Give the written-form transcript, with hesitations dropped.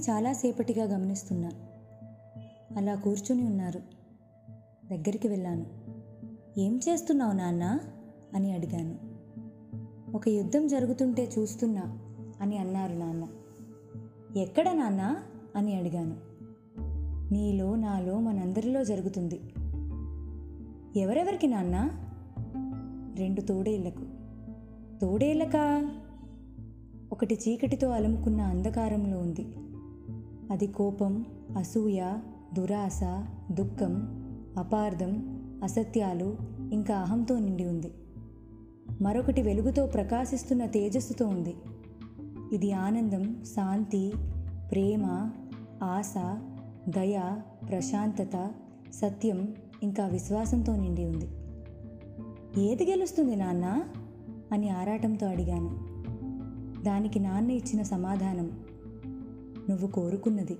దీనిని చాలాసేపటిగా గమనిస్తున్నా. అలా కూర్చుని ఉన్నారు. దగ్గరికి వెళ్ళాను. ఏం చేస్తున్నావు నాన్న అని అడిగాను. ఒక యుద్ధం జరుగుతుంటే చూస్తున్నా అని అన్నారు నాన్న. ఎక్కడ నాన్న అని అడిగాను. నీలో నాలో మనందరిలో జరుగుతుంది. ఎవరెవరికి నాన్న? రెండు తోడేళ్లకు. తోడేళ్ళకా? ఒకటి చీకటితో అలుముకున్న అంధకారంలో ఉంది. అది కోపం, అసూయ, దురాశ, దుఃఖం, అపార్థం, అసత్యాలు, ఇంకా అహంతో నిండి ఉంది. మరొకటి వెలుగుతో ప్రకాశిస్తున్న తేజస్సుతో ఉంది. ఇది ఆనందం, శాంతి, ప్రేమ, ఆశ, దయ, ప్రశాంతత, సత్యం, ఇంకా విశ్వాసంతో నిండి ఉంది. ఏది గెలుస్తుంది నాన్న అని ఆరాటంతో అడిగాను. దానికి నాన్న ఇచ్చిన సమాధానం, నువ్వు కోరుకున్నది.